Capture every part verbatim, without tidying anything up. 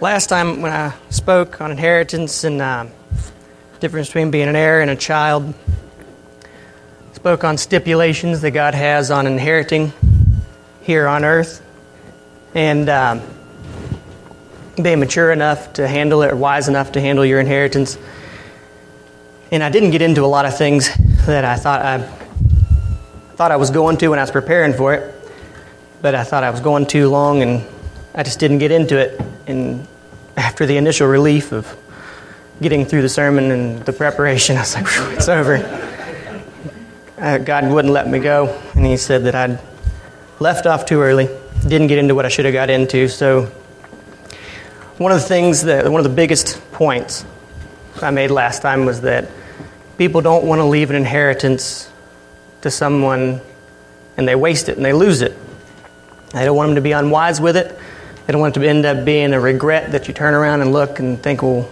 Last time when I spoke on inheritance and um, difference between being an heir and a child, I spoke on stipulations that God has on inheriting here on earth, and um, being mature enough to handle it, or wise enough to handle your inheritance. And I didn't get into a lot of things that I thought I thought I was going to when I was preparing for it, but I thought I was going too long, and I just didn't get into it. And after the initial relief of getting through the sermon and the preparation, I was like, it's over. Uh, God wouldn't let me go, and He said that I'd left off too early, didn't get into what I should have got into. So one of the things that, one of the biggest points I made last time was that people don't want to leave an inheritance to someone and they waste it and they lose it. I don't want them to be unwise with it. I don't want it to end up being a regret that you turn around and look and think, well,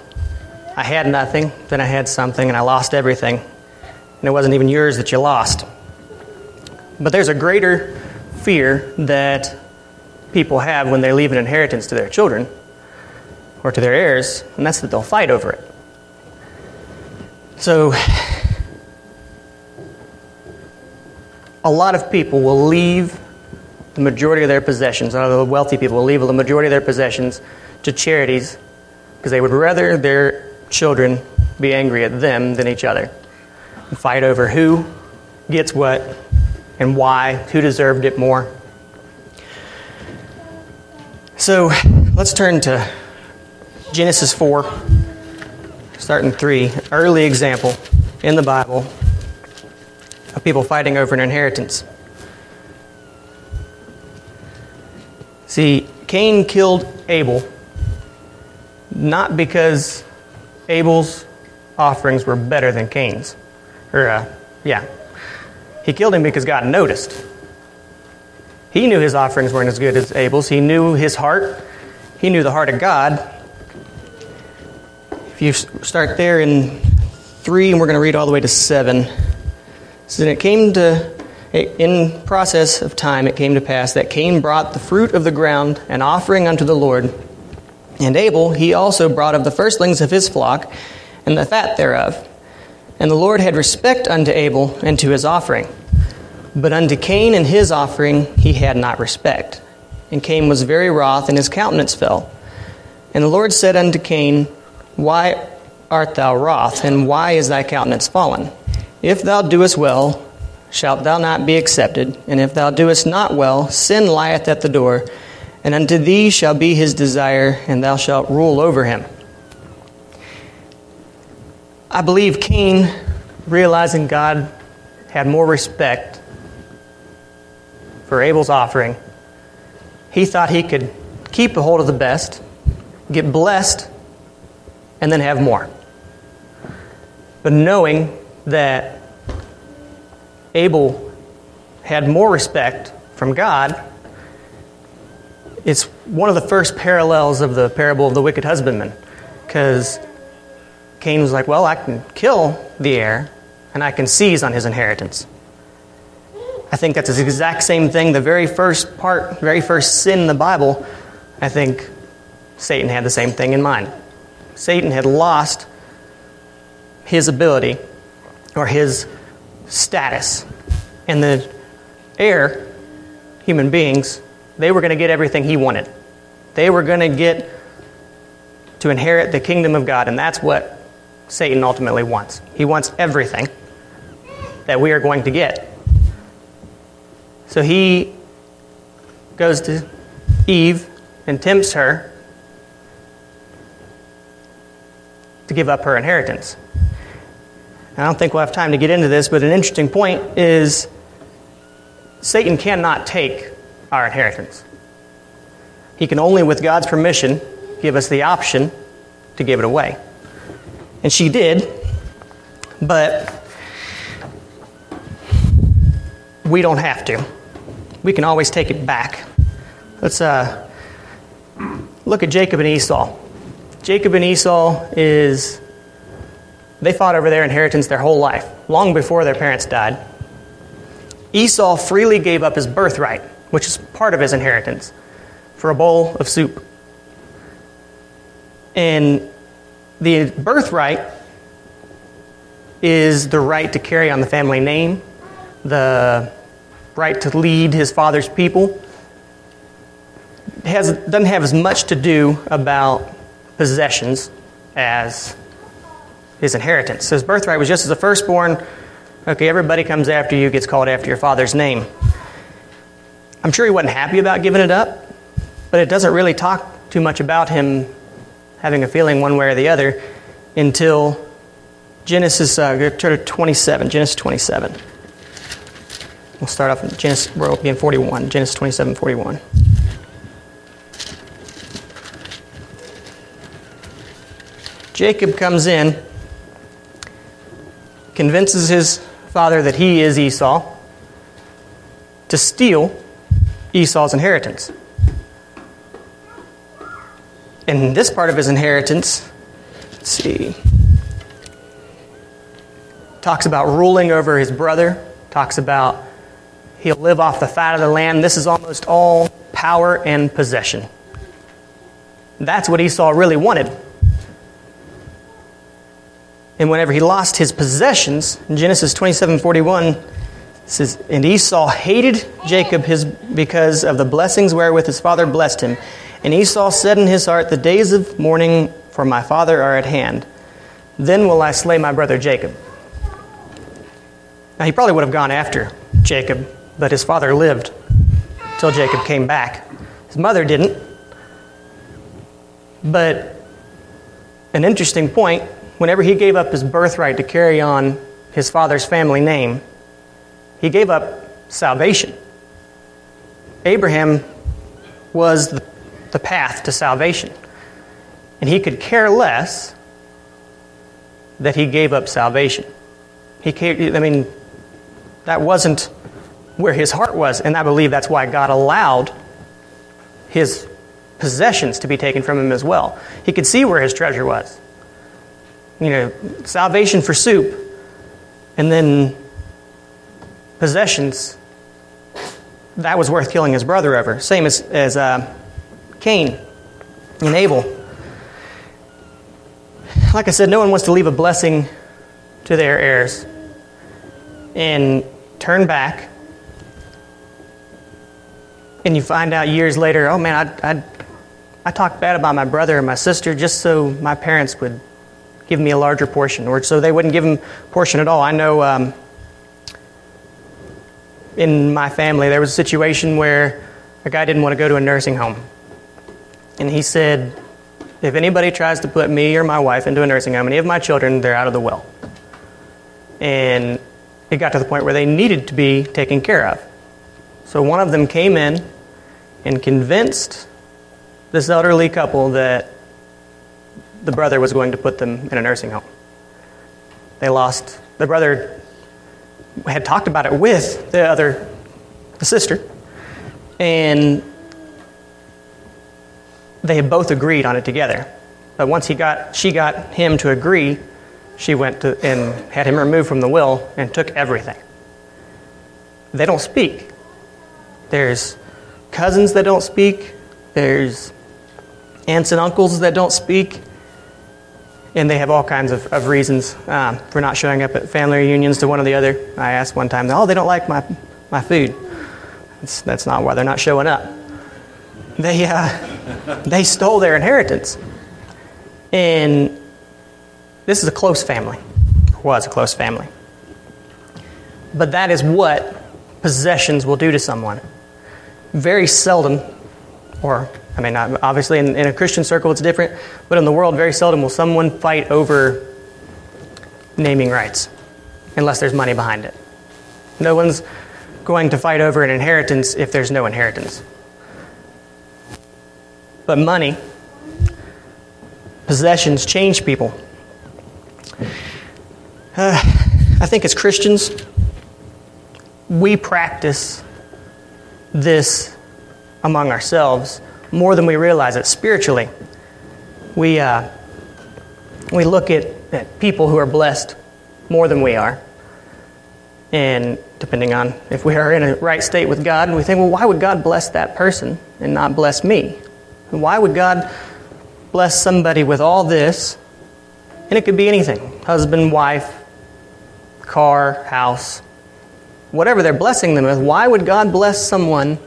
I had nothing, then I had something, and I lost everything. And it wasn't even yours that you lost. But there's a greater fear that people have when they leave an inheritance to their children or to their heirs, and that's that they'll fight over it. So a lot of people will leave the majority of their possessions, a lot of the wealthy people will leave the majority of their possessions to charities because they would rather their children be angry at them than each other and fight over who gets what and why, who deserved it more. So let's turn to Genesis four, starting three, early example in the Bible of people fighting over an inheritance. See, Cain killed Abel not because Abel's offerings were better than Cain's. Or, uh, yeah. He killed him because God noticed. He knew his offerings weren't as good as Abel's. He knew his heart. He knew the heart of God. If you start there in three, and we're going to read all the way to seven. So then it came to... In process of time, it came to pass that Cain brought the fruit of the ground, an offering unto the Lord. And Abel, he also brought of the firstlings of his flock, and the fat thereof. And the Lord had respect unto Abel and to his offering. But unto Cain and his offering he had not respect. And Cain was very wroth, and his countenance fell. And the Lord said unto Cain, Why art thou wroth, and why is thy countenance fallen? If thou doest well, shalt thou not be accepted? And if thou doest not well, sin lieth at the door, and unto thee shall be his desire, and thou shalt rule over him. I believe Cain, realizing God had more respect for Abel's offering, he thought he could keep a hold of the best, get blessed, and then have more. But knowing that Abel had more respect from God, it's one of the first parallels of the parable of the wicked husbandman, because Cain was like, well, I can kill the heir, and I can seize on his inheritance. I think that's the exact same thing. The very first part, very first sin in the Bible, I think Satan had the same thing in mind. Satan had lost his ability, or his status, and the heir, human beings, they were going to get everything he wanted. They were going to get to inherit the kingdom of God, and that's what Satan ultimately wants. He wants everything that we are going to get. So he goes to Eve and tempts her to give up her inheritance. I don't think we'll have time to get into this, but an interesting point is Satan cannot take our inheritance. He can only, with God's permission, give us the option to give it away. And she did, but we don't have to. We can always take it back. Let's uh, look at Jacob and Esau. Jacob and Esau is... They fought over their inheritance their whole life, long before their parents died. Esau freely gave up his birthright, which is part of his inheritance, for a bowl of soup. And the birthright is the right to carry on the family name, the right to lead his father's people. It has, doesn't have as much to do about possessions as his inheritance. So his birthright was just as a firstborn. Okay, everybody comes after you, gets called after your father's name. I'm sure he wasn't happy about giving it up, but it doesn't really talk too much about him having a feeling one way or the other until Genesis uh, twenty-seven. Genesis twenty-seven. We'll start off with Genesis, we'll be in forty-one. Genesis twenty-seven, forty-one. Jacob comes in, convinces his father that he is Esau, to steal Esau's inheritance. And this part of his inheritance, let's see, talks about ruling over his brother, talks about he'll live off the fat of the land. This is almost all power and possession. That's what Esau really wanted. And whenever he lost his possessions, in Genesis twenty-seven forty-one, says, "And Esau hated Jacob his because of the blessings wherewith his father blessed him. And Esau said in his heart, the days of mourning for my father are at hand. Then will I slay my brother Jacob." Now, he probably would have gone after Jacob, but his father lived till Jacob came back. His mother didn't. But an interesting point, whenever he gave up his birthright to carry on his father's family name, he gave up salvation. Abraham was the, the path to salvation. And he could care less that he gave up salvation. He cared, I mean, that wasn't where his heart was. And I believe that's why God allowed his possessions to be taken from him as well. He could see where his treasure was. You know, salvation for soup, and then possessions, that was worth killing his brother over. Same as, as uh, Cain and Abel. Like I said, no one wants to leave a blessing to their heirs and turn back, and you find out years later, oh man, I, I, I talked bad about my brother and my sister just so my parents would give me a larger portion, or so they wouldn't give him a portion at all. I know um, in my family there was a situation where a guy didn't want to go to a nursing home. And he said, if anybody tries to put me or my wife into a nursing home, any of my children, they're out of the will. And it got to the point where they needed to be taken care of. So one of them came in and convinced this elderly couple that the brother was going to put them in a nursing home. They lost. The brother had talked about it with the other, the sister, and they had both agreed on it together. But once he got, she got him to agree, she went to and had him removed from the will and took everything. They don't speak. There's cousins that don't speak. There's aunts and uncles that don't speak. And they have all kinds of, of reasons um, for not showing up at family reunions to one or the other. I asked one time, oh, they don't like my, my food. That's, that's not why they're not showing up. They, uh, they stole their inheritance. And this is a close family. It was a close family. But that is what possessions will do to someone. Very seldom, or I mean, obviously in, in a Christian circle it's different, but in the world very seldom will someone fight over naming rights unless there's money behind it. No one's going to fight over an inheritance if there's no inheritance. But money, possessions change people. Uh, I think as Christians, we practice this among ourselves more than we realize it. Spiritually, we uh, we look at, at people who are blessed more than we are. And depending on if we are in a right state with God, we think, well, why would God bless that person and not bless me? Why would God bless somebody with all this, and it could be anything. Husband, wife, car, house, whatever they're blessing them with. Why would God bless someone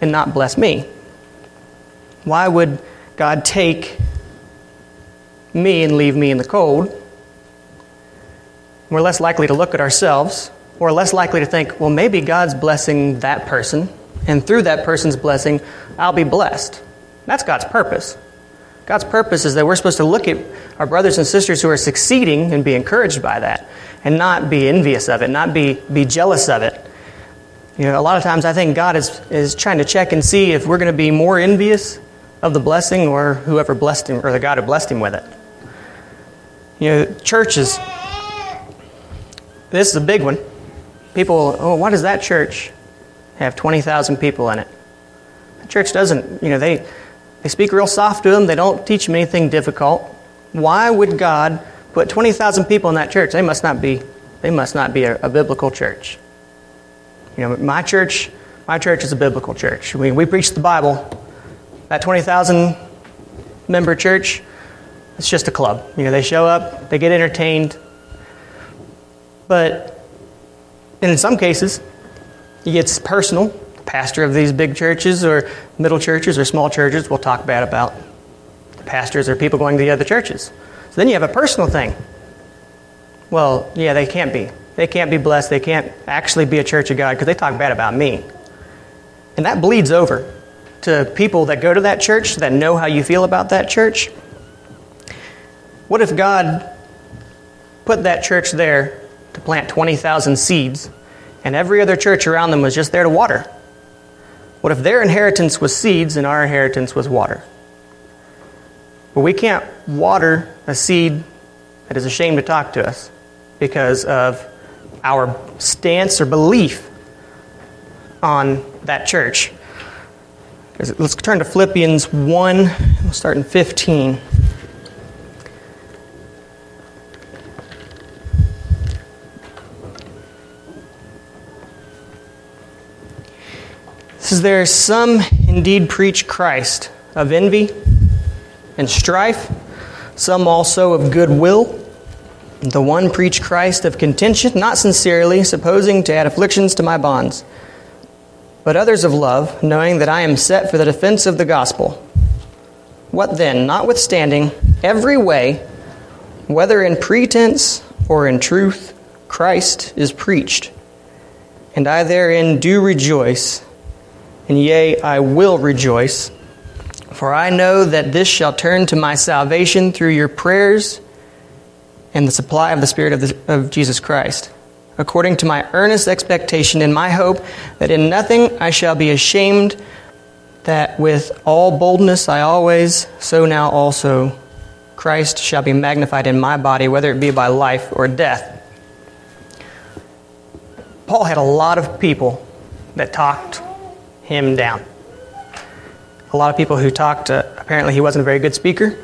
and not bless me? Why would God take me and leave me in the cold? We're less likely to look at ourselves. We're less likely to think, well, maybe God's blessing that person, and through that person's blessing, I'll be blessed. That's God's purpose. God's purpose is that we're supposed to look at our brothers and sisters who are succeeding and be encouraged by that, and not be envious of it, not be be jealous of it. You know, a lot of times I think God is, is trying to check and see if we're going to be more envious of the blessing or whoever blessed him, or the God who blessed him with it. You know, churches, this is a big one. People, oh, why does that church have twenty thousand people in it? The church doesn't, you know, they, they speak real soft to them. They don't teach them anything difficult. Why would God put twenty thousand people in that church? They must not be, they must not be a, a biblical church. You know, my church, my church is a biblical church. We, we preach the Bible. That twenty thousand member church, it's just a club. You know, they show up, they get entertained. But in some cases, it gets personal. The pastor of these big churches or middle churches or small churches will talk bad about the pastors or people going to the other churches. So then you have a personal thing. Well, yeah, they can't be. They can't be blessed. They can't actually be a church of God because they talk bad about me. And that bleeds over to people that go to that church, that know how you feel about that church. What if God put that church there to plant twenty thousand seeds, and every other church around them was just there to water? What if their inheritance was seeds and our inheritance was water? But we can't water a seed that is ashamed to talk to us because of our stance or belief on that church. Let's turn to Philippians one, and we'll start in fifteen. It says, there are some indeed preach Christ of envy and strife, some also of goodwill. The one preach Christ of contention, not sincerely, supposing to add afflictions to my bonds, but others of love, knowing that I am set for the defense of the gospel. What then? Notwithstanding, every way, whether in pretense or in truth, Christ is preached. And I therein do rejoice, and yea, I will rejoice. For I know that this shall turn to my salvation through your prayers and the supply of the Spirit of, the, of Jesus Christ, according to my earnest expectation and my hope that in nothing I shall be ashamed, that with all boldness I always, so now also, Christ shall be magnified in my body, whether it be by life or death. Paul had a lot of people that talked him down. A lot of people who talked, uh, apparently he wasn't a very good speaker.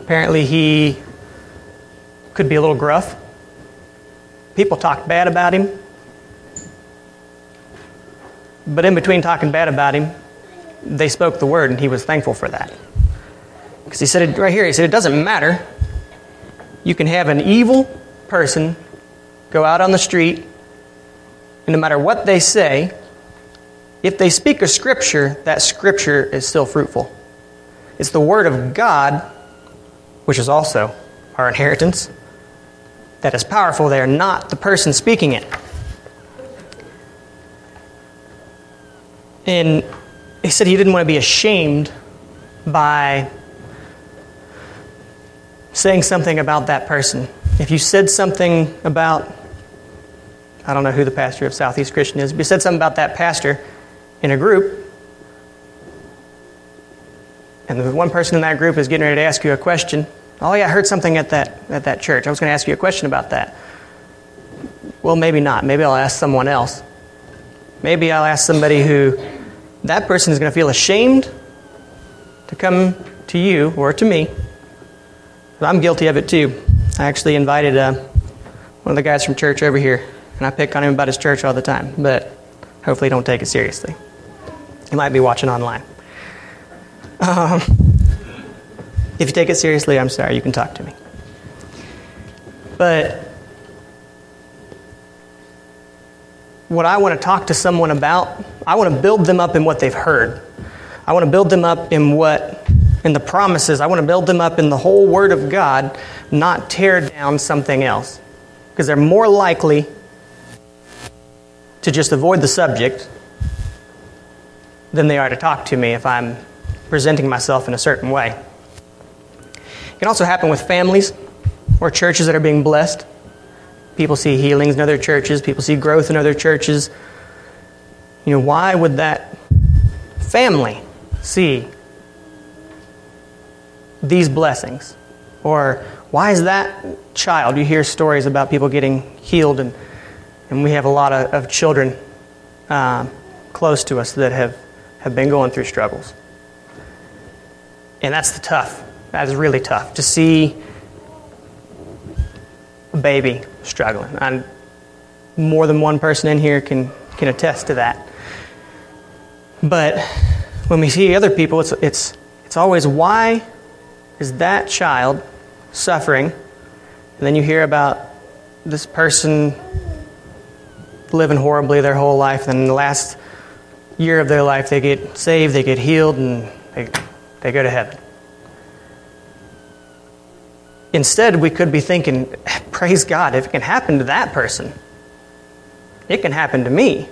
Apparently he could be a little gruff. People talked bad about him. But in between talking bad about him, they spoke the word, and he was thankful for that. Because he said it right here, he said it doesn't matter. You can have an evil person go out on the street, and no matter what they say, if they speak a scripture, that scripture is still fruitful. It's the word of God, which is also our inheritance, that is powerful. They are not the person speaking it. And he said he didn't want to be ashamed by saying something about that person. If you said something about, I don't know who the pastor of Southeast Christian is, but you said something about that pastor in a group, and the one person in that group is getting ready to ask you a question. Oh, yeah, I heard something at that at that church. I was going to ask you a question about that. Well, maybe not. Maybe I'll ask someone else. Maybe I'll ask somebody who, that person is going to feel ashamed to come to you or to me. But I'm guilty of it too. I actually invited uh, one of the guys from church over here, and I pick on him about his church all the time. But hopefully he don't take it seriously. He might be watching online. Um... If you take it seriously, I'm sorry, you can talk to me. But what I want to talk to someone about, I want to build them up in what they've heard. I want to build them up in what, in the promises. I want to build them up in the whole Word of God, not tear down something else. Because they're more likely to just avoid the subject than they are to talk to me if I'm presenting myself in a certain way. It can also happen with families or churches that are being blessed. People see healings in other churches. People see growth in other churches. You know, why would that family see these blessings? Or why is that child? You hear stories about people getting healed, and and we have a lot of, of children uh, close to us that have, have been going through struggles. And that's the tough. That is really tough to see a baby struggling. And more than one person in here can, can attest to that. But when we see other people, it's it's it's always, why is that child suffering? And then you hear about this person living horribly their whole life, and in the last year of their life they get saved, they get healed, and they they go to heaven. Instead, we could be thinking, praise God, if it can happen to that person, it can happen to me.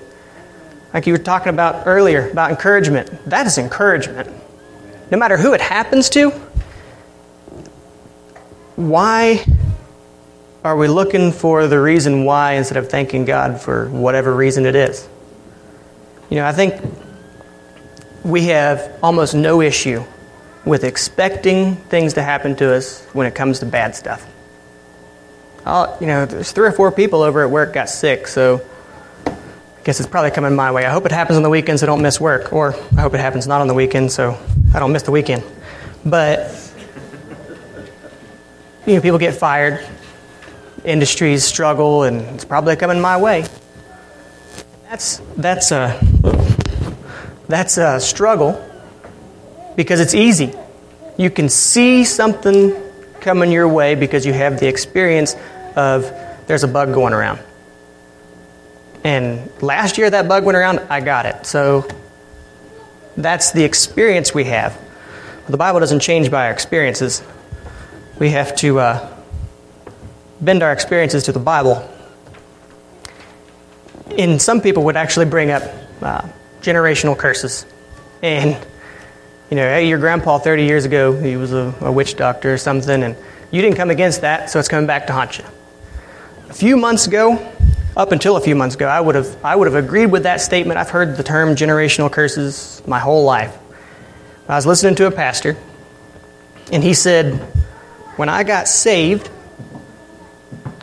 Like you were talking about earlier, about encouragement. That is encouragement. No matter who it happens to, why are we looking for the reason why instead of thanking God for whatever reason it is? You know, I think we have almost no issue with expecting things to happen to us when it comes to bad stuff. I'll, you know, there's three or four people over at work got sick, so I guess it's probably coming my way. I hope it happens on the weekend so I don't miss work, or I hope it happens not on the weekend so I don't miss the weekend. But, you know, people get fired, industries struggle, and it's probably coming my way. That's that's a that's a struggle because it's easy. You can see something coming your way because you have the experience of there's a bug going around. And last year that bug went around, I got it. So that's the experience we have. But the Bible doesn't change by our experiences. We have to uh, bend our experiences to the Bible. And some people would actually bring up uh, generational curses. And, you know, hey, your grandpa thirty years ago, he was a, a witch doctor or something, and you didn't come against that, so it's coming back to haunt you. A few months ago, up until a few months ago, I would have I would have agreed with that statement. I've heard the term generational curses my whole life. I was listening to a pastor, and he said, when I got saved,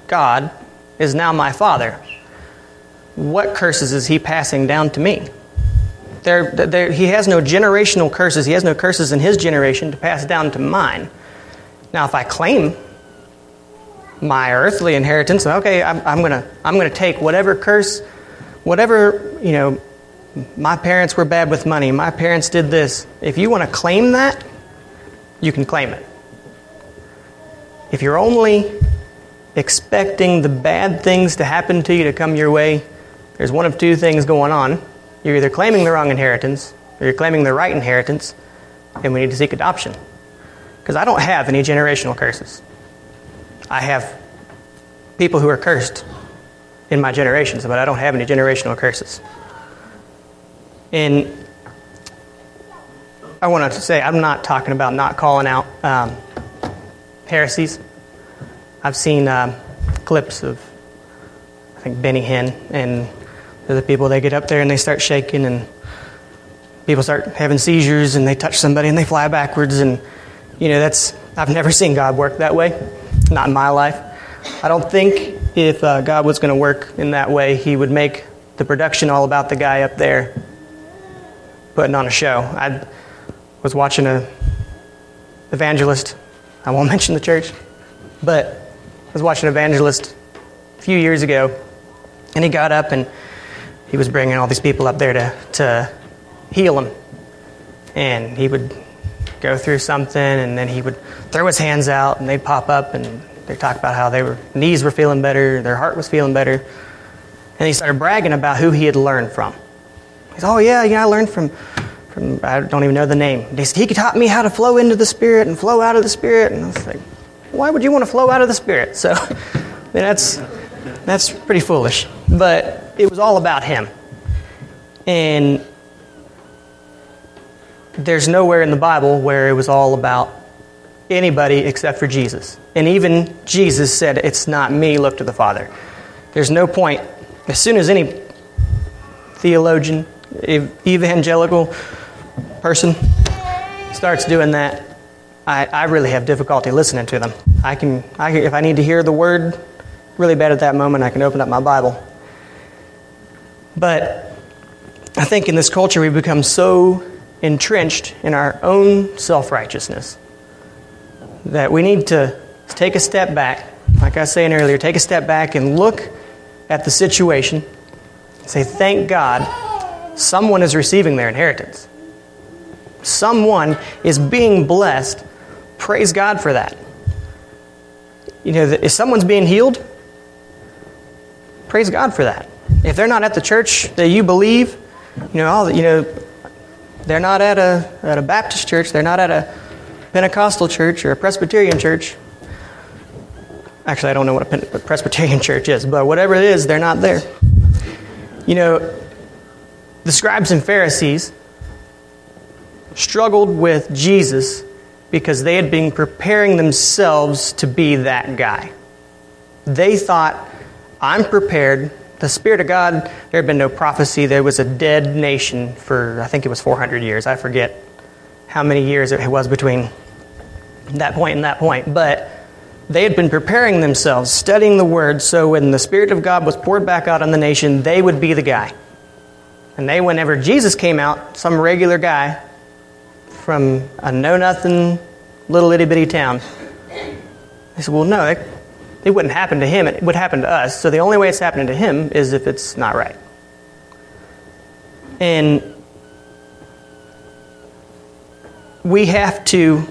God is now my Father. What curses is He passing down to me? There, there, He has no generational curses. He has no curses in His generation to pass down to mine. Now, if I claim my earthly inheritance, okay, I'm, I'm gonna, I'm gonna take whatever curse, whatever, you know, my parents were bad with money, my parents did this. If you want to claim that, you can claim it. If you're only expecting the bad things to happen to you to come your way, there's one of two things going on. You're either claiming the wrong inheritance or you're claiming the right inheritance, and we need to seek adoption. Because I don't have any generational curses. I have people who are cursed in my generations, but I don't have any generational curses. And I want to say I'm not talking about not calling out um, heresies. I've seen um, clips of, I think, Benny Hinn and the people. They get up there and they start shaking, and people start having seizures, and they touch somebody and they fly backwards. And, you know, that's, I've never seen God work that way, not in my life. I don't think if uh, God was going to work in that way, He would make the production all about the guy up there putting on a show. I was watching a evangelist. I won't mention the church, but I was watching an evangelist a few years ago, and he got up and he was bringing all these people up there to, to heal them. And he would go through something, and then he would throw his hands out, and they'd pop up, and they'd talk about how they were, knees were feeling better, their heart was feeling better. And he started bragging about who he had learned from. He said, oh, yeah, yeah, I learned from, from I don't even know the name. And he said, he taught me how to flow into the Spirit and flow out of the Spirit. And I was like, why would you want to flow out of the Spirit? So I mean, that's, that's pretty foolish. But it was all about him. And there's nowhere in the Bible where it was all about anybody except for Jesus. And even Jesus said, it's not me, look to the Father. There's no point. As soon as any theologian, evangelical person starts doing that, I, I really have difficulty listening to them. I can, I can, if I need to hear the word really bad at that moment, I can open up my Bible. But I think in this culture we become so entrenched in our own self-righteousness that we need to take a step back. Like I was saying earlier, take a step back and look at the situation and say, thank God someone is receiving their inheritance. Someone is being blessed. Praise God for that. You know, if someone's being healed, praise God for that. If they're not at the church that you believe, you know, all the, you know, they're not at a at a Baptist church, they're not at a Pentecostal church or a Presbyterian church. Actually, I don't know what a Pen- what Presbyterian church is, but whatever it is, they're not there. You know, the scribes and Pharisees struggled with Jesus because they had been preparing themselves to be that guy. They thought, I'm prepared. The Spirit of God, there had been no prophecy. There was a dead nation for, I think it was four hundred years. I forget how many years it was between that point and that point. But they had been preparing themselves, studying the Word, so when the Spirit of God was poured back out on the nation, they would be the guy. And they, whenever Jesus came out, some regular guy from a know-nothing little itty-bitty town, they said, well, no, it, it wouldn't happen to him. It would happen to us. So the only way it's happening to him is if it's not right. And we have to...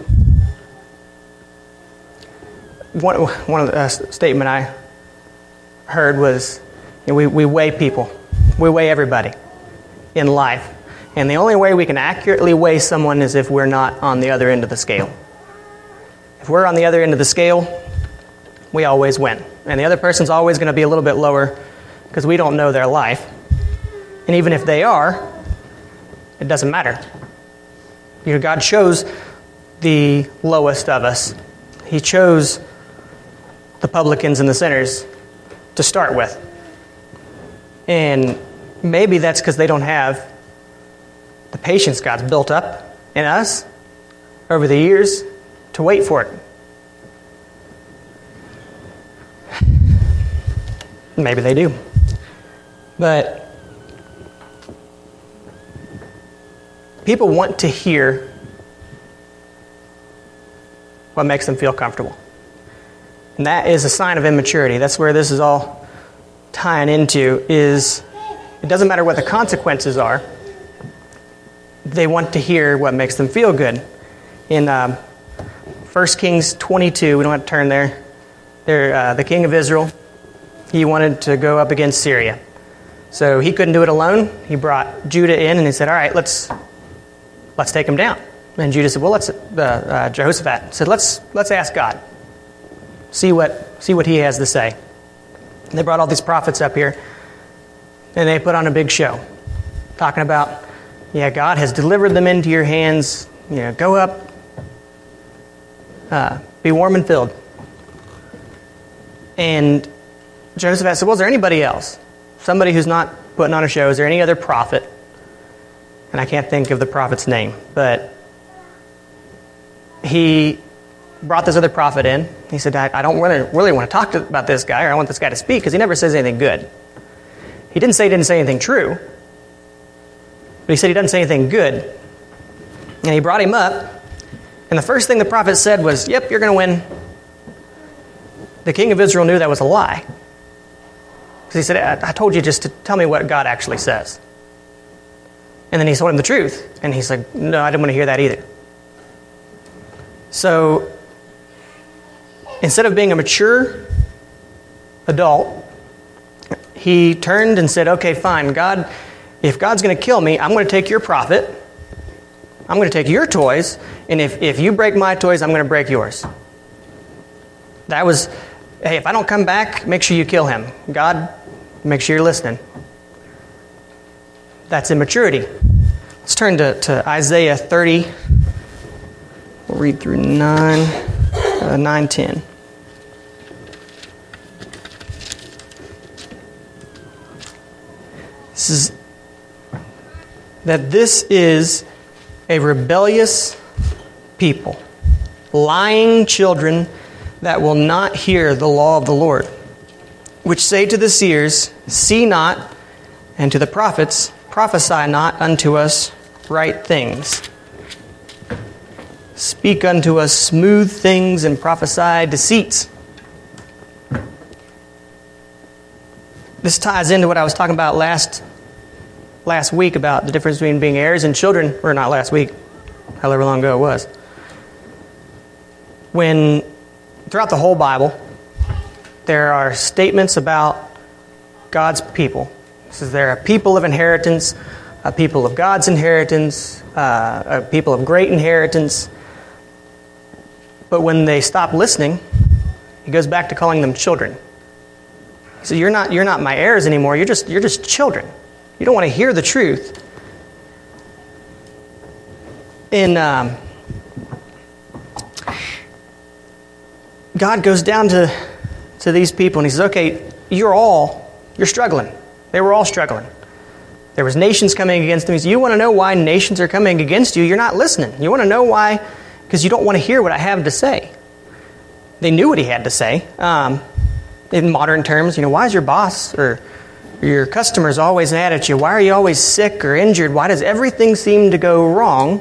One, one of the uh, statement I heard was, you know, we, we weigh people. We weigh everybody in life. And the only way we can accurately weigh someone is if we're not on the other end of the scale. If we're on the other end of the scale, we always win. And the other person's always going to be a little bit lower because we don't know their life. And even if they are, it doesn't matter. You know, God chose the lowest of us. He chose the publicans and the sinners to start with. And maybe that's because they don't have the patience God's built up in us over the years to wait for it. Maybe they do. But people want to hear what makes them feel comfortable. And that is a sign of immaturity. That's where this is all tying into, is it doesn't matter what the consequences are. They want to hear what makes them feel good. In um, First Kings twenty-two, we don't have to turn there, there uh, the king of Israel, he wanted to go up against Syria. So he couldn't do it alone. He brought Judah in and he said, all right, let's let's take him down. And Judah said, well, let's, uh, uh, Jehoshaphat said, let's let's ask God. See what see what he has to say. And they brought all these prophets up here and they put on a big show talking about, yeah, God has delivered them into your hands. You know, go up, uh, be warm and filled. And Jehoshaphat said, well, is there anybody else? Somebody who's not putting on a show. Is there any other prophet? And I can't think of the prophet's name. But he brought this other prophet in. He said, I, I don't really, really want to talk to, about this guy, or I want this guy to speak, because he never says anything good. He didn't say he didn't say anything true. But he said he doesn't say anything good. And he brought him up. And the first thing the prophet said was, yep, you're going to win. The king of Israel knew that was a lie. Because he said, I, I told you just to tell me what God actually says. And then he told him the truth. And he said, no, I didn't want to hear that either. So instead of being a mature adult, he turned and said, okay, fine, God, if God's going to kill me, I'm going to take your profit. I'm going to take your toys, and if, if you break my toys, I'm going to break yours. That was, hey, if I don't come back, make sure you kill him. God, make sure you're listening. That's immaturity. Let's turn to, to Isaiah thirty. We'll read through nine, ten. This is, that this is a rebellious people, lying children that will not hear the law of the Lord, which say to the seers, see not, and to the prophets, prophesy not unto us right things. Speak unto us smooth things and prophesy deceits. This ties into what I was talking about last last week about the difference between being heirs and children, or not last week, however long ago it was. When throughout the whole Bible, there are statements about God's people. This is there a people of inheritance, a people of God's inheritance, uh, a people of great inheritance. But when they stop listening, he goes back to calling them children. He said, "You're not, you're not my heirs anymore. You're just, you're just children. You don't want to hear the truth." In um, God goes down to, to these people and he says, okay, you're all, you're struggling. They were all struggling. There was nations coming against them. He says, you want to know why nations are coming against you? You're not listening. You want to know why? Because you don't want to hear what I have to say. They knew what he had to say. Um, in modern terms, you know, why is your boss or your customer's always mad at you? Why are you always sick or injured? Why does everything seem to go wrong?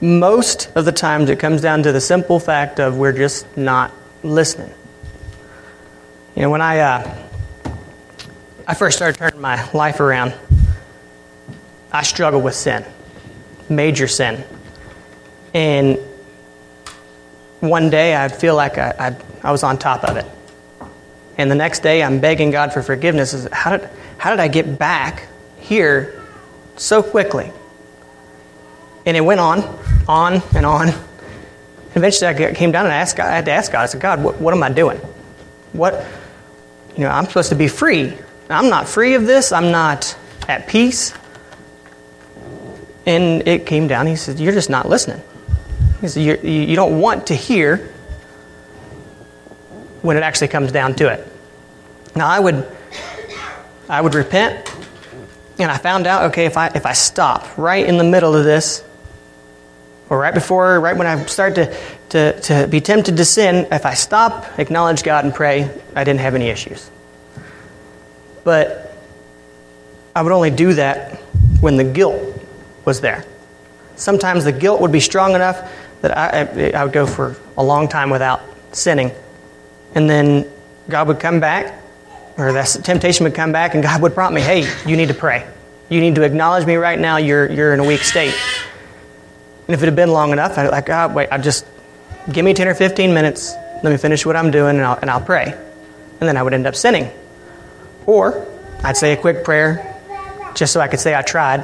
Most of the times it comes down to the simple fact of we're just not listening. You know, when I uh, I first started turning my life around, I struggled with sin, major sin. And one day I'd feel like I, I, I was on top of it. And the next day, I'm begging God for forgiveness. How did, how did I get back here so quickly? And it went on, on and on. Eventually, I came down and asked God, I had to ask God. I said, God, what, what am I doing? What, you know, I'm supposed to be free. I'm not free of this. I'm not at peace. And it came down. He said, you're just not listening. He said, you're, you don't want to hear when it actually comes down to it. Now I would I would repent, and I found out, okay, if I if I stop right in the middle of this, or right before, right when I start to, to, to be tempted to sin, if I stop, acknowledge God and pray, I didn't have any issues. But I would only do that when the guilt was there. Sometimes the guilt would be strong enough that I, I would go for a long time without sinning. And then God would come back, or that temptation would come back, and God would prompt me, hey, you need to pray. You need to acknowledge me right now. You're you're in a weak state. And if it had been long enough, I'd like, God, oh, wait, I'll just give me ten or fifteen minutes. Let me finish what I'm doing, and I'll, and I'll pray. And then I would end up sinning. Or I'd say a quick prayer just so I could say I tried.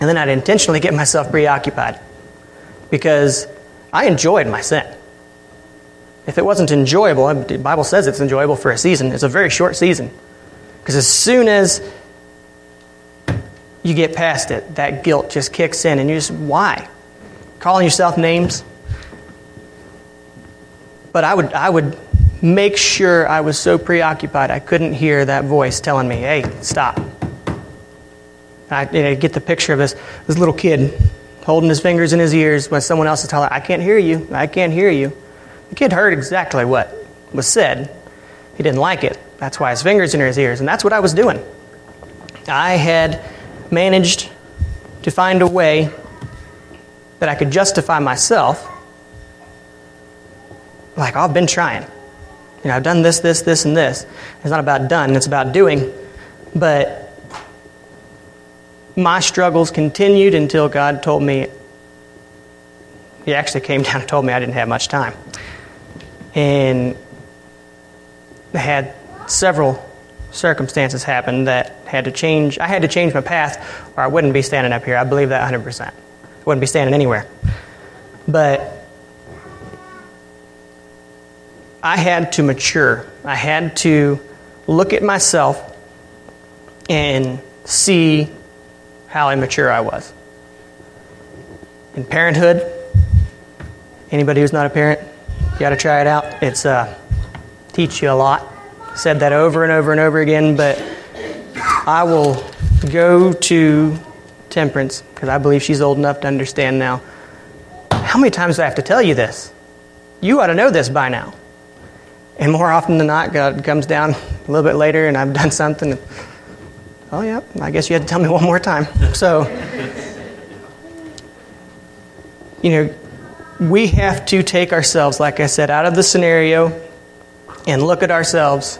And then I'd intentionally get myself preoccupied because I enjoyed my sin. If it wasn't enjoyable, the Bible says it's enjoyable for a season. It's a very short season. Because as soon as you get past it, that guilt just kicks in. And you just, why? Calling yourself names. But I would I would make sure I was so preoccupied I couldn't hear that voice telling me, hey, stop. I, I get the picture of this, this little kid holding his fingers in his ears when someone else is telling him, I can't hear you, I can't hear you. The kid heard exactly what was said. He didn't like it. That's why his fingers in his ears. And that's what I was doing. I had managed to find a way that I could justify myself. Like, I've been trying. You know, I've done this, this, this, and this. It's not about done. It's about doing. But my struggles continued until God told me, He actually came down and told me I didn't have much time. And I had several circumstances happen that had to change. I had to change my path or I wouldn't be standing up here. I believe that one hundred percent. I wouldn't be standing anywhere. But I had to mature. I had to look at myself and see how immature I was. In parenthood, anybody who's not a parent, you got to try it out. It's uh, teach you a lot. Said that over and over and over again, but I will go to Temperance, because I believe she's old enough to understand now. How many times do I have to tell you this? You ought to know this by now. And more often than not, God comes down a little bit later and I've done something. And, oh, yeah, I guess you had to tell me one more time. So, you know, we have to take ourselves, like I said, out of the scenario and look at ourselves,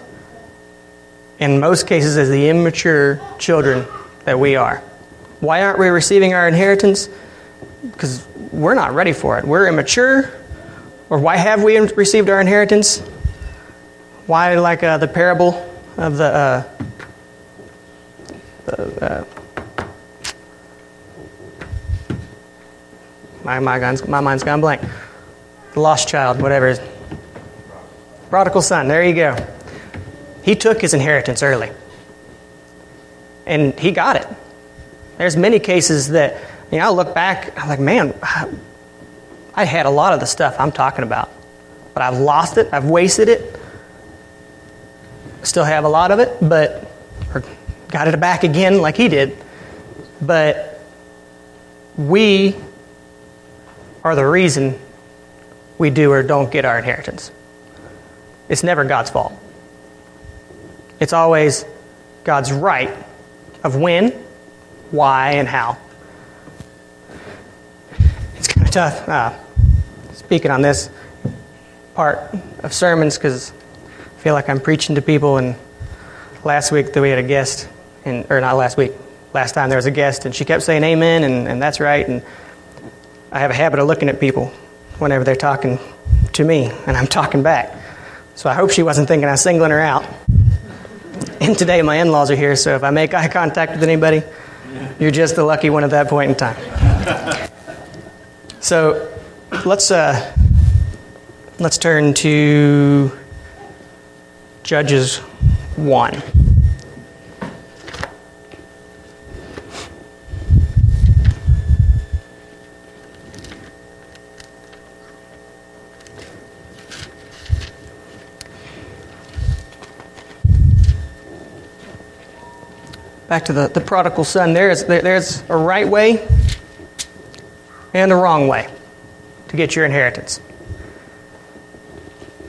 in most cases, as the immature children that we are. Why aren't we receiving our inheritance? Because we're not ready for it. We're immature. Or why have we received our inheritance? Why, like uh, the parable of the... Uh, Uh, my, my, guns, my mind's gone blank. The lost child, whatever it is. Prodigal son, there you go. He took his inheritance early. And he got it. There's many cases that, you know, I look back, I'm like, man, I had a lot of the stuff I'm talking about. But I've lost it, I've wasted it. Still have a lot of it, but... Or, got it back again like he did. But we are the reason we do or don't get our inheritance. It's never God's fault. It's always God's right of when, why, and how. It's kind of tough uh, speaking on this part of sermons because I feel like I'm preaching to people. And last week that we had a guest, And, or not last week, last time there was a guest, and she kept saying amen, and, and that's right. And I have a habit of looking at people whenever they're talking to me, and I'm talking back. So I hope she wasn't thinking I was singling her out. And today my in-laws are here, so if I make eye contact with anybody, you're just the lucky one at that point in time. So let's uh, let's turn to Judges one. Back to the, the prodigal son. There is, there, there's a right way and a wrong way to get your inheritance.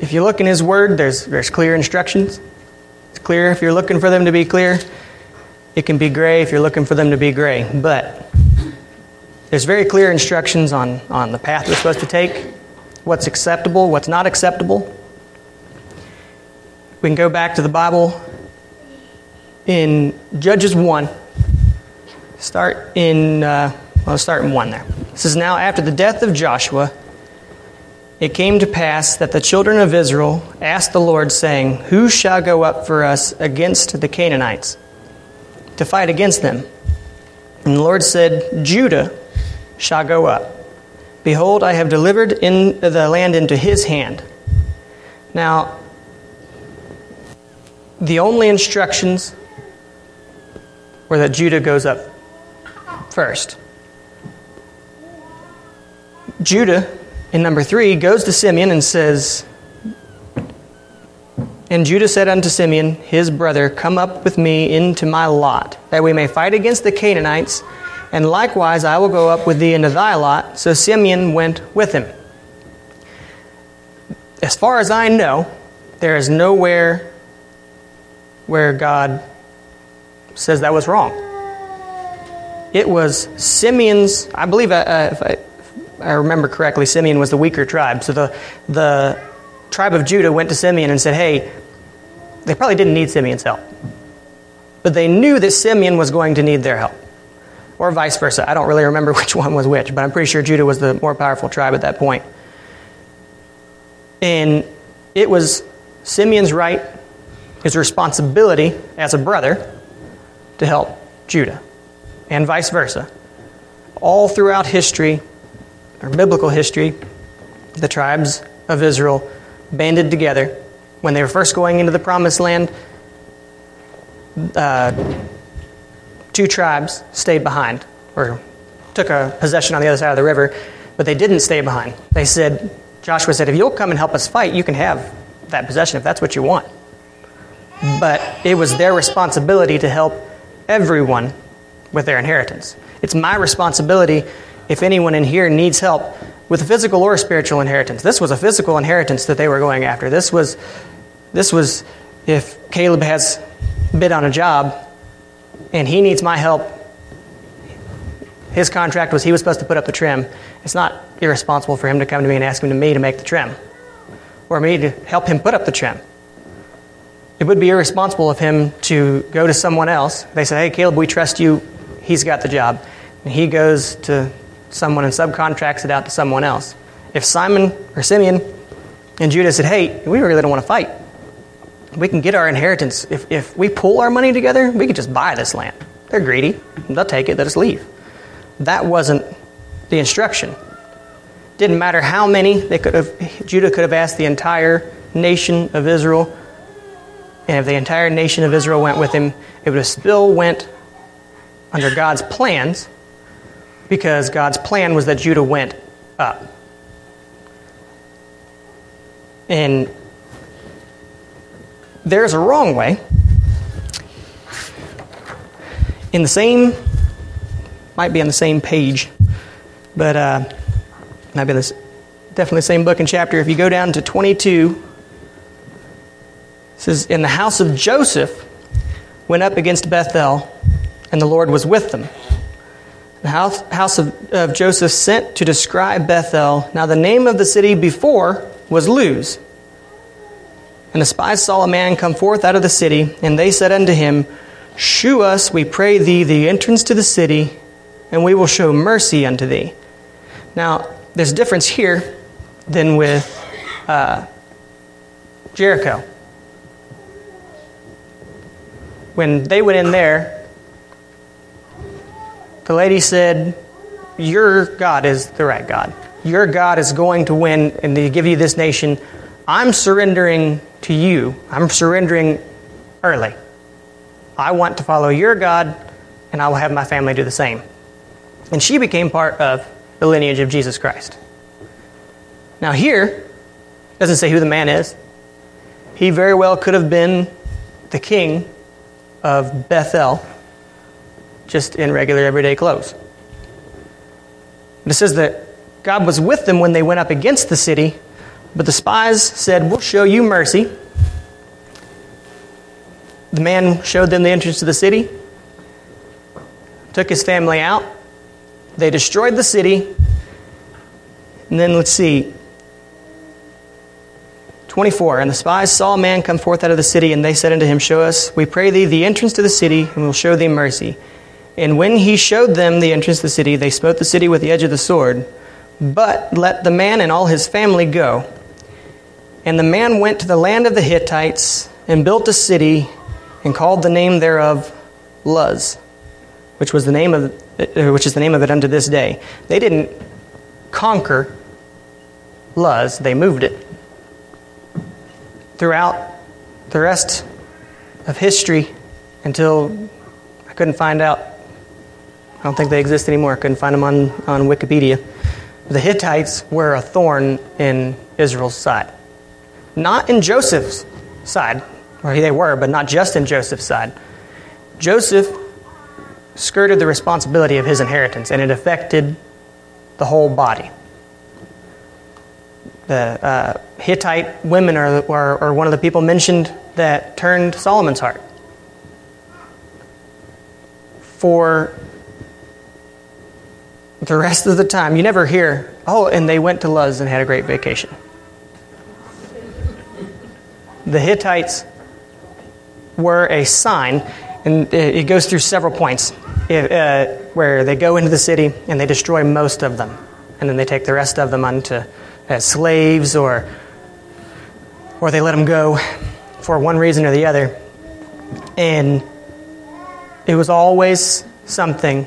If you look in his word, there's there's clear instructions. It's clear if you're looking for them to be clear. It can be gray if you're looking for them to be gray. But there's very clear instructions on, on the path we're supposed to take, what's acceptable, what's not acceptable. We can go back to the Bible. In Judges one, start in, uh, well, start in one there. It says, "Now after the death of Joshua, it came to pass that the children of Israel asked the Lord, saying, 'Who shall go up for us against the Canaanites to fight against them?' And the Lord said, 'Judah shall go up. Behold, I have delivered in the land into his hand.'" Now, the only instructions... or that Judah goes up first. Judah, in number three, goes to Simeon and says, "And Judah said unto Simeon, his brother, Come up with me into my lot, that we may fight against the Canaanites, and likewise I will go up with thee into thy lot." So Simeon went with him. As far as I know, there is nowhere where God says that was wrong. It was Simeon's, I believe, uh, if, I, if I remember correctly, Simeon was the weaker tribe. So the the tribe of Judah went to Simeon and said, hey, they probably didn't need Simeon's help. But they knew that Simeon was going to need their help. or vice versa. I don't really remember which one was which, but I'm pretty sure Judah was the more powerful tribe at that point. And it was Simeon's right, his responsibility as a brother, to help Judah, and vice versa. All throughout history, or biblical history, the tribes of Israel banded together. When they were first going into the Promised Land, uh, two tribes stayed behind, or took a possession on the other side of the river, but they didn't stay behind. They said, Joshua said, if you'll come and help us fight, you can have that possession if that's what you want. But it was their responsibility to help everyone with their inheritance. It's my responsibility if anyone in here needs help with a physical or spiritual inheritance. This was a physical inheritance that they were going after. This was, this was if Caleb has bid on a job and he needs my help, his contract was he was supposed to put up the trim. It's not irresponsible for him to come to me and ask him to me to make the trim or me to help him put up the trim. It would be irresponsible of him to go to someone else. They say, hey, Caleb, we trust you. He's got the job. And he goes to someone and subcontracts it out to someone else. If Simon or Simeon and Judah said, hey, we really don't want to fight. We can get our inheritance. If, if we pull our money together, we could just buy this land. They're greedy. They'll take it. They'll just leave. That wasn't the instruction. Didn't matter how many. They could have. Judah could have asked the entire nation of Israel, and if the entire nation of Israel went with him, it would have still went under God's plans, because God's plan was that Judah went up. And there's a wrong way. In the same, might be on the same page, but uh, might be in this, definitely the same book and chapter. If you go down to twenty-two, it says, "In the house of Joseph went up against Bethel, and the Lord was with them. The house, house of, of Joseph sent to descry Bethel. Now the name of the city before was Luz. And the spies saw a man come forth out of the city, and they said unto him, Shew us, we pray thee, the entrance to the city, and we will show mercy unto thee." Now, there's a difference here than with uh, Jericho. When they went in there, the lady said, your God is the right God. Your God is going to win and they give you this nation. I'm surrendering to you. I'm surrendering early. I want to follow your God, and I will have my family do the same. And she became part of the lineage of Jesus Christ. Now here, it doesn't say who the man is. He very well could have been the king of Bethel, just in regular everyday clothes. And it says that God was with them when they went up against the city, but the spies said, we'll show you mercy. The man showed them the entrance to the city, took his family out. They destroyed the city. And then let's see, twenty-four, "And the spies saw a man come forth out of the city, and they said unto him, Show us, we pray thee, the entrance to the city, and we'll show thee mercy. And when he showed them the entrance to the city, they smote the city with the edge of the sword. But let the man and all his family go. And the man went to the land of the Hittites, and built a city, and called the name thereof Luz, which was the name of which is the name of it unto this day." They didn't conquer Luz, they moved it. Throughout the rest of history, until I couldn't find out. I don't think they exist anymore. I couldn't find them on, on Wikipedia. The Hittites were a thorn in Israel's side. Not in Joseph's side, or they were, but not just in Joseph's side. Joseph skirted the responsibility of his inheritance, and it affected the whole body. The uh, Hittite women are, are, are one of the people mentioned that turned Solomon's heart. For the rest of the time, you never hear, oh, and they went to Luz and had a great vacation. The Hittites were a sign, and it goes through several points. uh, where they go into the city and they destroy most of them. And then they take the rest of them unto as slaves, or or they let them go for one reason or the other. And it was always something.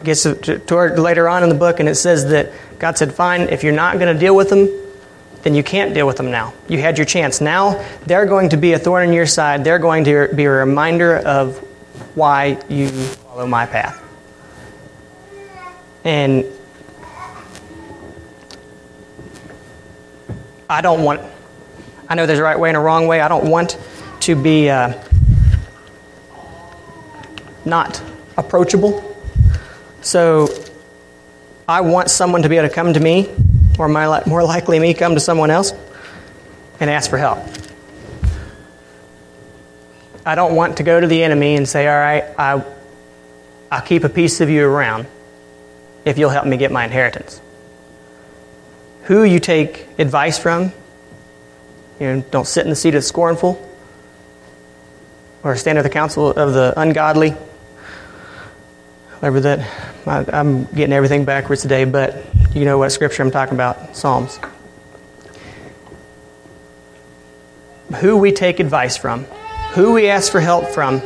It gets to, toward later on in the book, and it says that God said, fine, if you're not going to deal with them, then you can't deal with them now. You had your chance. Now they're going to be a thorn in your side. They're going to be a reminder of why you follow my path. And I don't want, I know there's a right way and a wrong way. I don't want to be uh, not approachable. So I want someone to be able to come to me, or my, more likely me, come to someone else and ask for help. I don't want to go to the enemy and say, all right, I, I'll keep a piece of you around if you'll help me get my inheritance. Who you take advice from, you know, don't sit in the seat of the scornful or stand at the counsel of the ungodly. Whatever that, I, I'm getting everything backwards today, but you know what scripture I'm talking about, Psalms. Who we take advice from, who we ask for help from,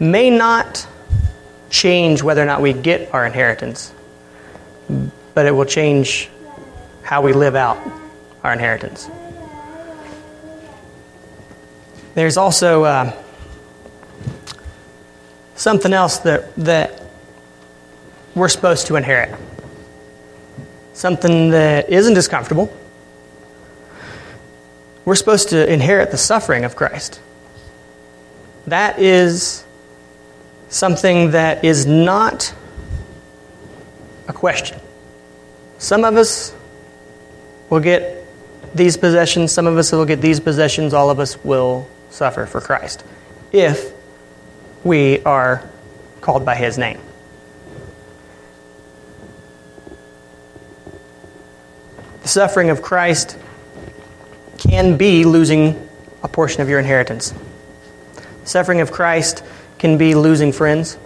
may not change whether or not we get our inheritance, but it will change how we live out our inheritance. There's also uh, something else that that we're supposed to inherit. Something that isn't as comfortable. We're supposed to inherit the suffering of Christ. That is something that is not a question. Some of us will get these possessions, some of us will get these possessions, all of us will suffer for Christ if we are called by His name. The suffering of Christ can be losing a portion of your inheritance. The suffering of Christ can be losing friends.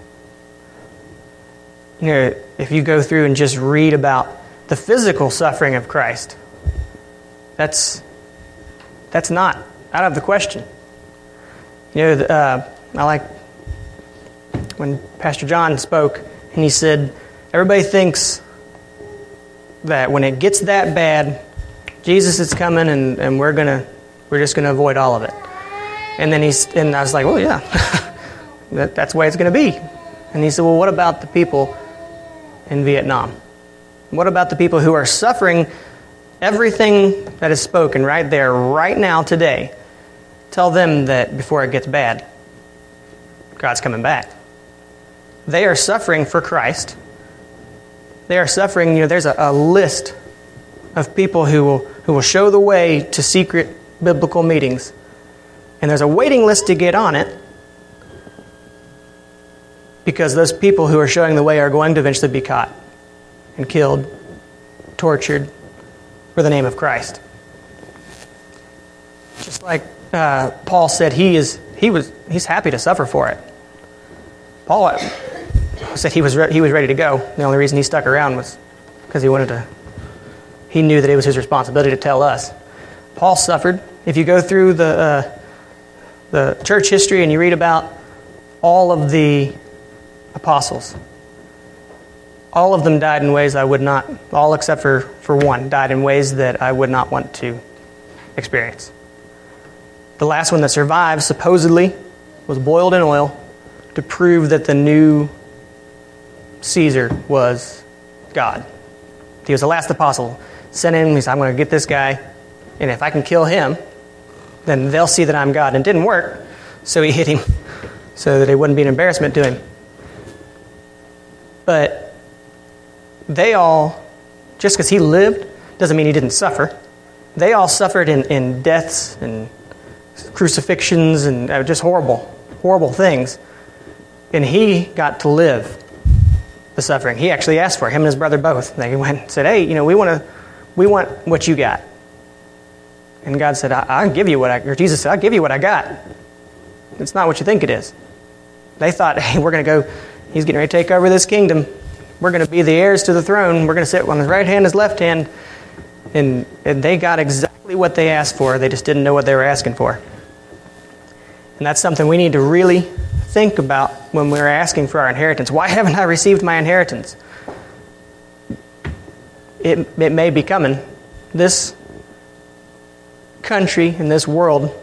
You know, if you go through and just read about the physical suffering of Christ, that's that's not out of the question. You know, uh, I like when Pastor John spoke, and he said, everybody thinks that when it gets that bad, Jesus is coming, and, and we're gonna we're just gonna avoid all of it. And then he's and I was like, well, yeah, that, that's the way it's gonna be. And he said, well, what about the people in Vietnam? What about the people who are suffering everything that is spoken right there, right now, today? Tell them that before it gets bad, God's coming back. They are suffering for Christ. They are suffering. You know, there's a, a list of people who will who will show the way to secret biblical meetings, and there's a waiting list to get on it, because those people who are showing the way are going to eventually be caught and killed, tortured for the name of Christ. Just like uh, Paul said, he is he was he's happy to suffer for it. Paul said he was re- he was ready to go. The only reason he stuck around was because he wanted to. He knew that it was his responsibility to tell us. Paul suffered. If you go through the uh, the church history and you read about all of the apostles, all of them died in ways I would not. All except for for one died in ways that I would not want to experience. The last one that survived supposedly was boiled in oil to prove that the new Caesar was God. He was the last apostle. Sent him, he said, I'm going to get this guy, and if I can kill him, then they'll see that I'm God. And it didn't work, so he hit him so that it wouldn't be an embarrassment to him. But they all, just because he lived, doesn't mean he didn't suffer. They all suffered in, in deaths and crucifixions and just horrible, horrible things. And he got to live the suffering. He actually asked for it. Him and his brother both. They went and said, hey, you know, we want to, we want what you got. And God said, I, I'll give you what I, or Jesus said, I'll give you what I got. It's not what you think it is. They thought, hey, we're going to go He's getting ready to take over this kingdom. We're going to be the heirs to the throne. We're going to sit on his right hand, his left hand. And, and they got exactly what they asked for. They just didn't know what they were asking for. And that's something we need to really think about when we're asking for our inheritance. Why haven't I received my inheritance? It, it may be coming. This country and this world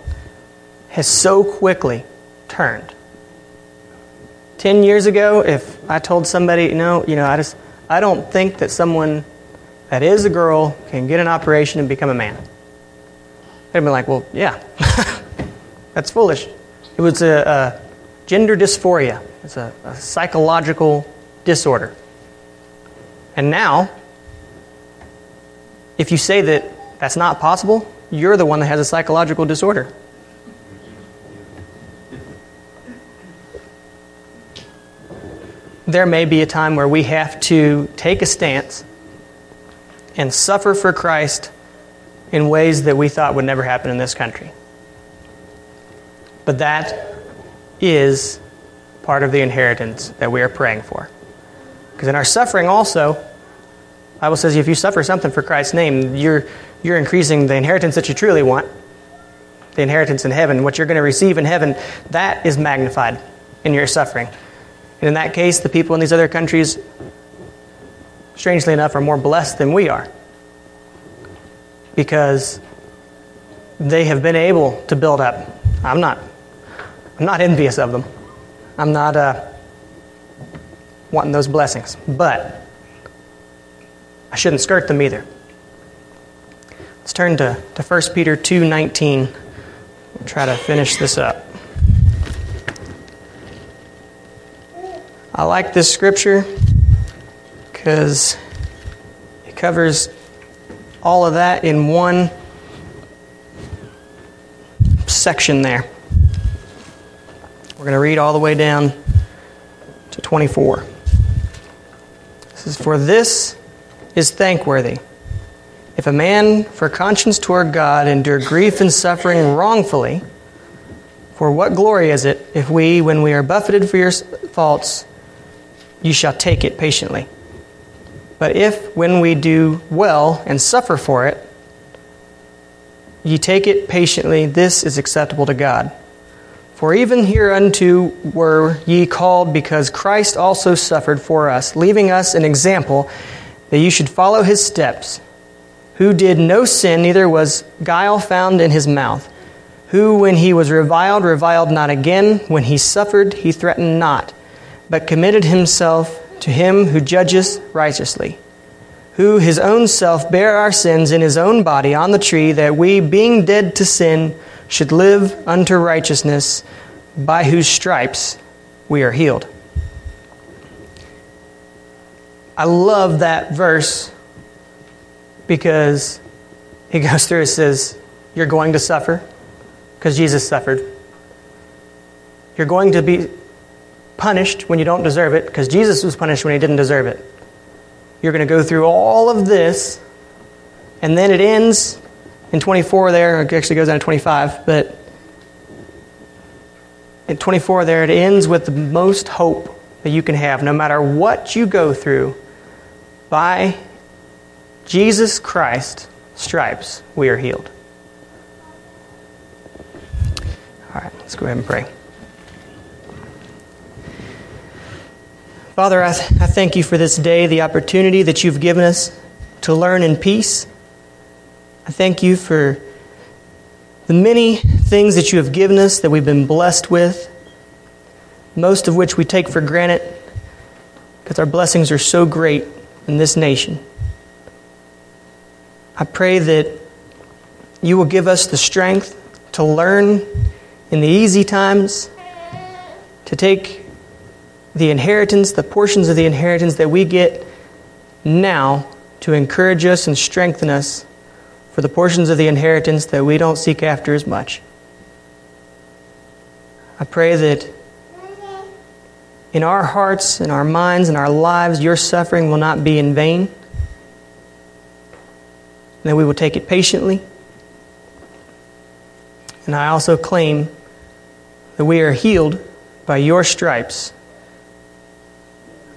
has so quickly turned. Ten years ago, if I told somebody, no, you know, I just, I don't think that someone that is a girl can get an operation and become a man. They'd be like, well, yeah, that's foolish. It was a, a gender dysphoria. It's a, a psychological disorder. And now, if you say that that's not possible, you're the one that has a psychological disorder. There may be a time where we have to take a stance and suffer for Christ in ways that we thought would never happen in this country. But that is part of the inheritance that we are praying for. Because in our suffering also, the Bible says if you suffer something for Christ's name, you're you're increasing the inheritance that you truly want, the inheritance in heaven, what you're going to receive in heaven, that is magnified in your suffering. And in that case, the people in these other countries, strangely enough, are more blessed than we are because they have been able to build up. I'm not I'm not envious of them. I'm not uh, wanting those blessings. But I shouldn't skirt them either. Let's turn to, to First Peter two nineteen. We'll try to finish this up. I like this scripture because it covers all of that in one section there. We're going to read all the way down to twenty-four. It says, "For this is thankworthy. If a man for conscience toward God endure grief and suffering wrongfully, for what glory is it if we, when we are buffeted for your faults, you shall take it patiently? But if, when we do well and suffer for it, ye take it patiently, this is acceptable to God. For even hereunto were ye called, because Christ also suffered for us, leaving us an example that you should follow his steps, who did no sin, neither was guile found in his mouth, who, when he was reviled, reviled not again. When he suffered, he threatened not, but committed himself to him who judges righteously, who his own self bare our sins in his own body on the tree, that we, being dead to sin, should live unto righteousness, by whose stripes we are healed." I love that verse because he goes through and says, you're going to suffer because Jesus suffered. You're going to be punished when you don't deserve it because Jesus was punished when he didn't deserve it. You're going to go through all of this, and then it ends in twenty-four there. It actually goes down to twenty-five, but in twenty-four there, it ends with the most hope that you can have. No matter what you go through, by Jesus Christ's stripes we are healed. All right, let's go ahead and pray. Father, I, th- I thank you for this day, the opportunity that you've given us to learn in peace. I thank you for the many things that you have given us that we've been blessed with, most of which we take for granted because our blessings are so great in this nation. I pray that you will give us the strength to learn in the easy times, to take the inheritance, the portions of the inheritance that we get now, to encourage us and strengthen us for the portions of the inheritance that we don't seek after as much. I pray that in our hearts, in our minds, in our lives, your suffering will not be in vain, and that we will take it patiently. And I also claim that we are healed by your stripes,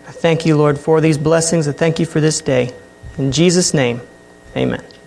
I thank you, Lord, for these blessings. I thank you for this day. In Jesus' name, amen.